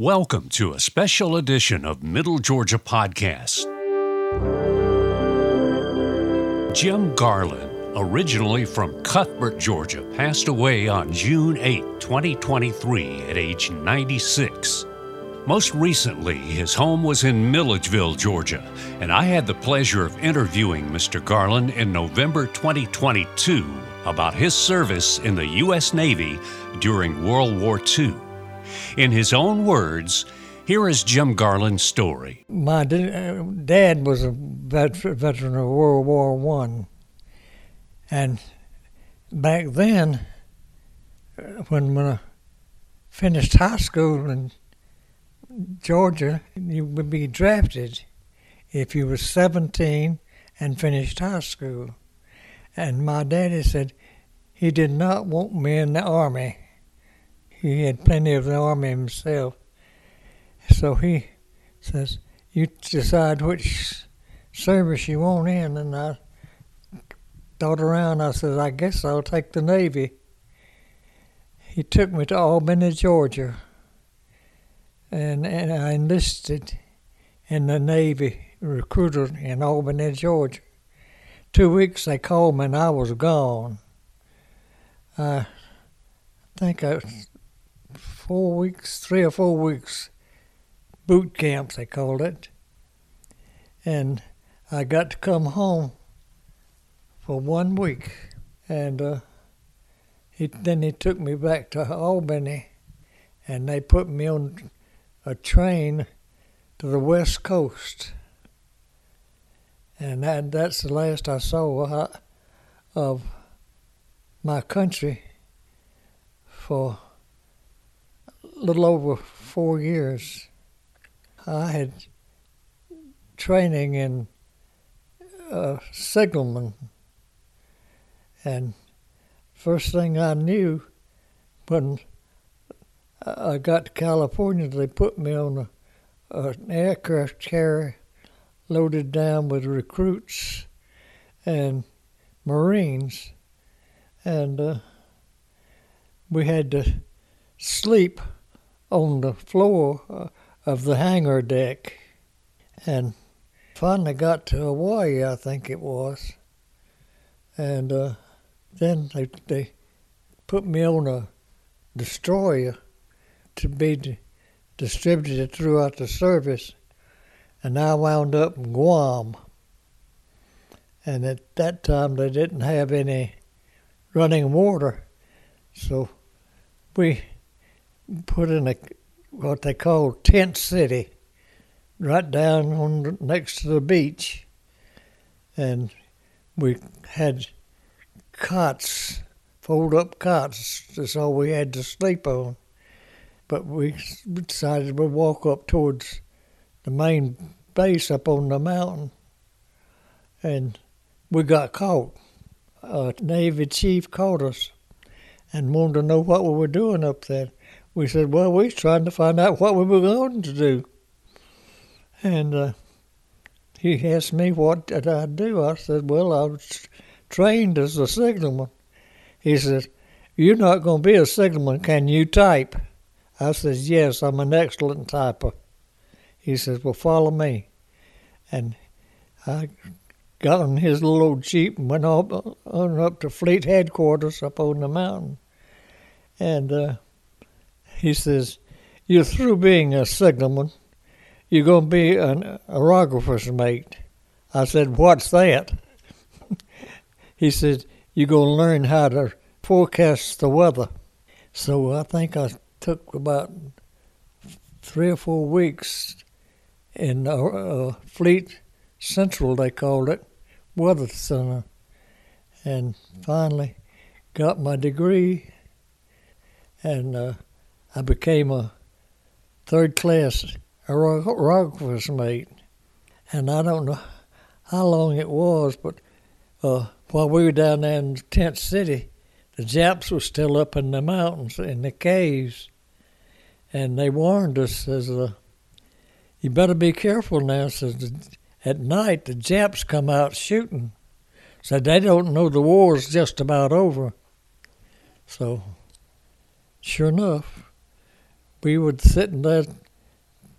Welcome to a special edition of Middle Georgia Podcast. Jim Garland, originally from Cuthbert, Georgia, passed away on June 8, 2023 at age 96. Most recently, his home was in Milledgeville, Georgia, and I had the pleasure of interviewing Mr. Garland in November 2022 about his service in the U.S. Navy during World War II. In his own words, here is Jim Garland's story. My dad was a veteran of World War I, and back then, when I finished high school in Georgia, you would be drafted if you were 17 and finished high school. And my daddy said he did not want me in the Army. He had plenty of the Army himself. So he says, you decide which service you want in. And I thought around, I said, I guess I'll take the Navy. He took me to Albany, Georgia, and I enlisted in the Navy recruiter in Albany, Georgia. 2 weeks they called me and I was gone. I think I was 4 weeks, 3 or 4 weeks, boot camps they called it. And I got to come home for 1 week. And then he took me back to Albany and they put me on a train to the West Coast. And that's the last I saw of my country for a little over 4 years. I had training in signalman, and first thing I knew, when I got to California, they put me on an aircraft carrier loaded down with recruits and Marines, and we had to sleep on the floor of the hangar deck. And finally got to Hawaii, I think it was, and then they put me on a destroyer to be distributed throughout the service, and I wound up in Guam. And at that time they didn't have any running water, so we put in a what they call tent city right down on next to the beach, and we had cots, fold-up cots. That's all we had to sleep on. But we decided we'd walk up towards the main base up on the mountain, and we got caught. A Navy chief called us and wanted to know what we were doing up there. We said, well, we was trying to find out what we were going to do. And he asked me, what did I do? I said, well, I was trained as a signalman. He said, you're not going to be a signalman. Can you type? I said, yes, I'm an excellent typer. He said, well, follow me. And I got in his little old Jeep and went on up to Fleet Headquarters up on the mountain. And he says, you're through being a signalman. You're going to be an aerographer's mate. I said, what's that? He said, you're going to learn how to forecast the weather. So I think I took about 3 or 4 weeks in Fleet Central, they called it, Weather Center, and finally got my degree, and I became a third-class aerographer's mate. And I don't know how long it was, but while we were down there in Tent City, the Japs were still up in the mountains, in the caves, and they warned us, says, you better be careful now, says, at night the Japs come out shooting. So they don't know the war's just about over. So, sure enough, we were sitting there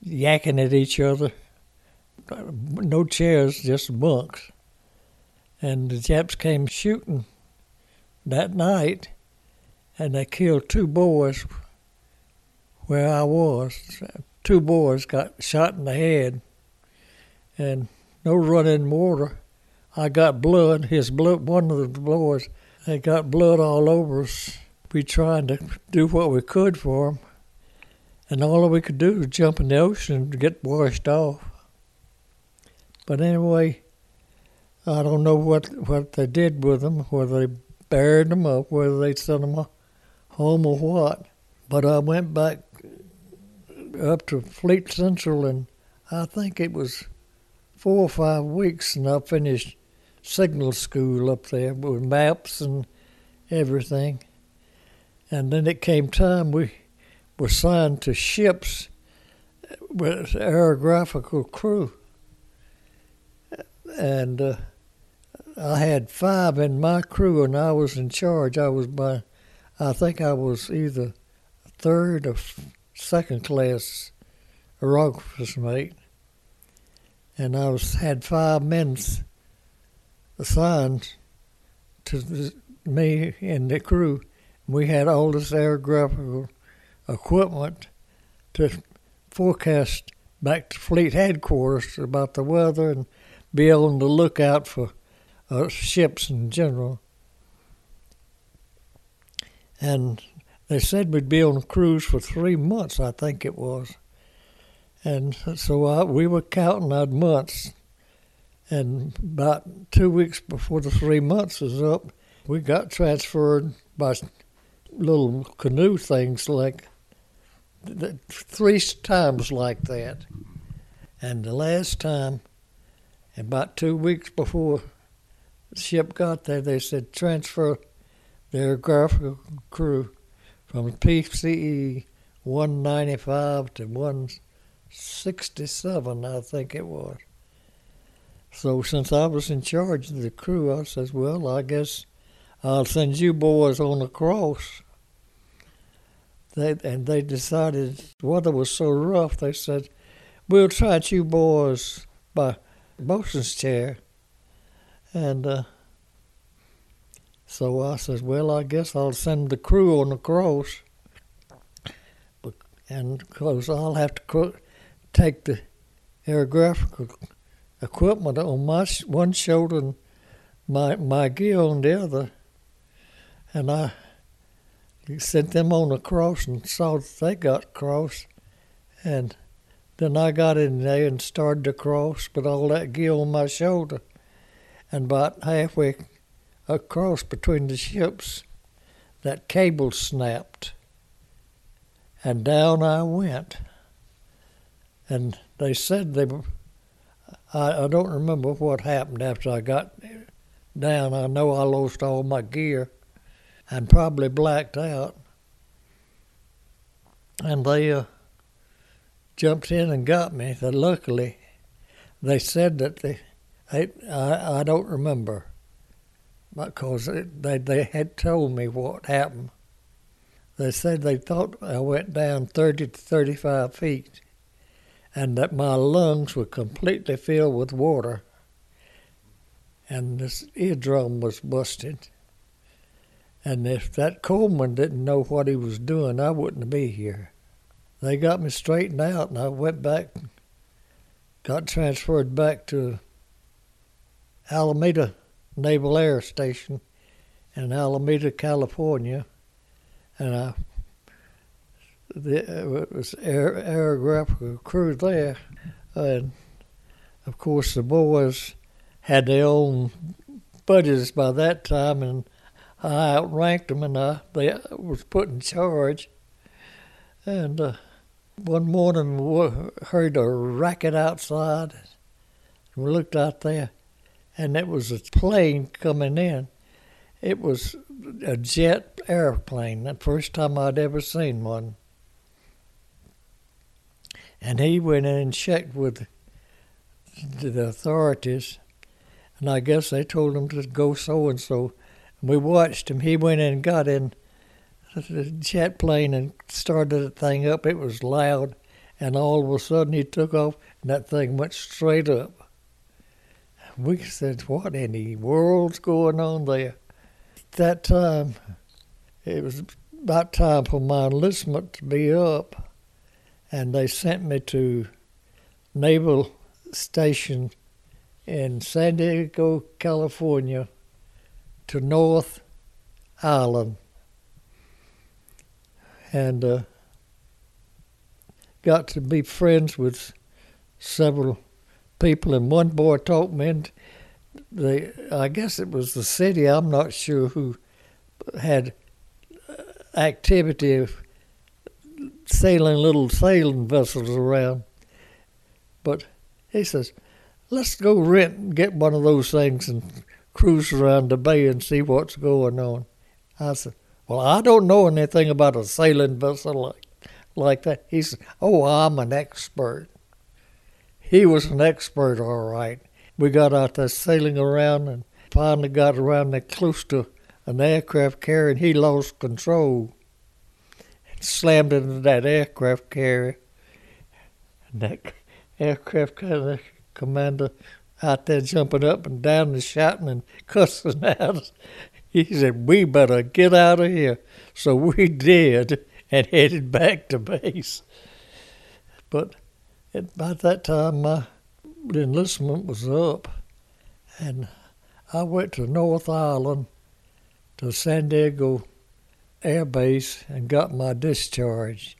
yakking at each other. No chairs, just bunks. And the Japs came shooting that night, and they killed two boys where I was. Two boys got shot in the head, and no running water. I got blood. His blood, one of the boys, they got blood all over us. We tried to do what we could for him, and all we could do was jump in the ocean to get washed off. But anyway, I don't know what they did with them, whether they buried them or whether they sent them home or what. But I went back up to Fleet Central, and I think it was 4 or 5 weeks, and I finished signal school up there with maps and everything. And then it came time we were signed to ships with aerographical crew. And I had 5 in my crew, and I was in charge. I think I was either 3rd or 2nd class aerographer's mate. And I had 5 men assigned to me and the crew. We had all this aerographical equipment to forecast back to Fleet Headquarters about the weather and be on the lookout for ships in general. And they said we'd be on a cruise for 3 months, I think it was. And so we were counting our months. And about 2 weeks before the 3 months was up, we got transferred by little canoe things like 3 times like that. And the last time, about 2 weeks before the ship got there, they said transfer their aerographical crew from PCE 195 to 167, I think it was. So since I was in charge of the crew, I says, well, I guess I'll send you boys on across. They decided the weather was so rough, they said, we'll try it you boys by Boson's chair. And so I says, well, I guess I'll send the crew on across, and because I'll have to take the aerographical equipment on my one shoulder and my gear on the other. And I sent them on across and saw that they got across, and then I got in there and started to cross with all that gear on my shoulder. And about halfway across between the ships, that cable snapped. And down I went. And they said I don't remember what happened after I got down. I know I lost all my gear and probably blacked out. And they jumped in and got me. That luckily, they said that I don't remember, because they had told me what happened. They said they thought I went down 30 to 35 feet and that my lungs were completely filled with water and this eardrum was busted. And if that Coleman didn't know what he was doing, I wouldn't be here. They got me straightened out, and I went back, got transferred back to Alameda Naval Air Station in Alameda, California. And it was aerographical crew there. And, of course, the boys had their own buddies by that time, and I outranked them, and they was put in charge. And one morning we heard a racket outside, and we looked out there, and it was a plane coming in. It was a jet airplane, the first time I'd ever seen one. And he went in and checked with the authorities, and I guess they told him to go so-and-so. And we watched him. He went in and got in the jet plane and started the thing up. It was loud, and all of a sudden he took off, and that thing went straight up. We said, what in the world's going on there? At that time, it was about time for my enlistment to be up, and they sent me to Naval Station in San Diego, California, to North Island, and got to be friends with several people. And one boy talked me into I guess it was the city, I'm not sure who, had activity of sailing little sailing vessels around. But he says, let's go rent and get one of those things and cruise around the bay and see what's going on. I said, well, I don't know anything about a sailing vessel like that. He said, oh, I'm an expert. He was an expert, all right. We got out there sailing around and finally got around there close to an aircraft carrier, and he lost control and slammed into that aircraft carrier. And that aircraft carrier commander out there jumping up and down and shouting and cussing out. He said, we better get out of here. So we did and headed back to base. But by that time, my enlistment was up, and I went to North Island to San Diego Air Base and got my discharge.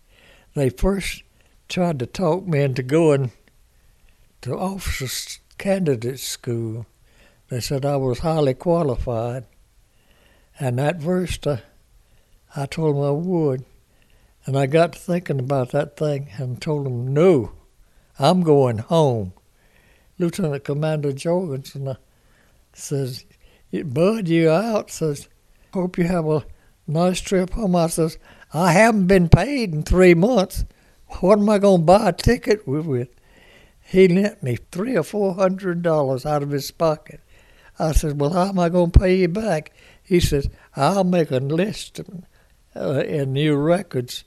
They first tried to talk me into going to Officers Candidate School. They said I was highly qualified. And at first, I told them I would. And I got to thinking about that thing and told them, no, I'm going home. Lieutenant Commander Jorgensen says, Bud, you out? Says, hope you have a nice trip home. I says, I haven't been paid in 3 months. What am I going to buy a ticket with? He lent me $300 or $400 out of his pocket. I said, well, how am I going to pay you back? He says, I'll make a list in your records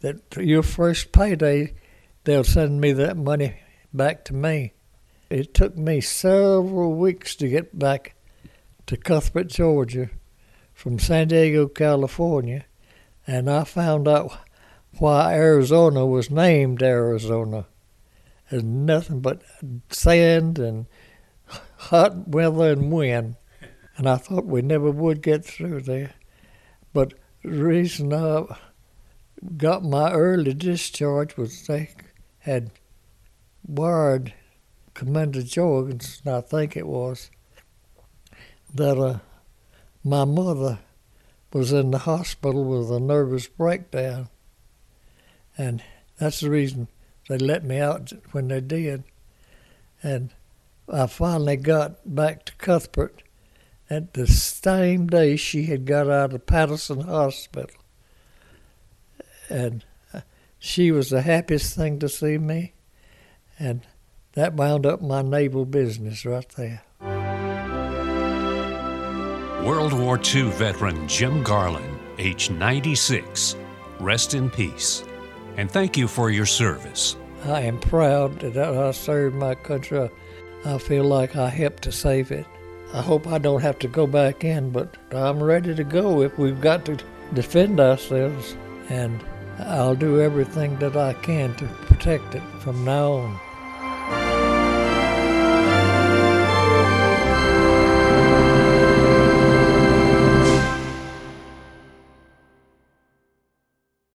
that your first payday, they'll send me that money back to me. It took me several weeks to get back to Cuthbert, Georgia, from San Diego, California, and I found out why Arizona was named Arizona. It's nothing but sand and hot weather and wind, and I thought we never would get through there. But the reason I got my early discharge was they had wired Commander Jorgensen, I think it was, that my mother was in the hospital with a nervous breakdown. And that's the reason they let me out when they did. And I finally got back to Cuthbert at the same day she had got out of Patterson Hospital. And she was the happiest thing to see me. And that wound up my naval business right there. World War II veteran Jim Garland, age 96. Rest in peace. And thank you for your service. I am proud that I served my country. I feel like I helped to save it. I hope I don't have to go back in, but I'm ready to go if we've got to defend ourselves. And I'll do everything that I can to protect it from now on.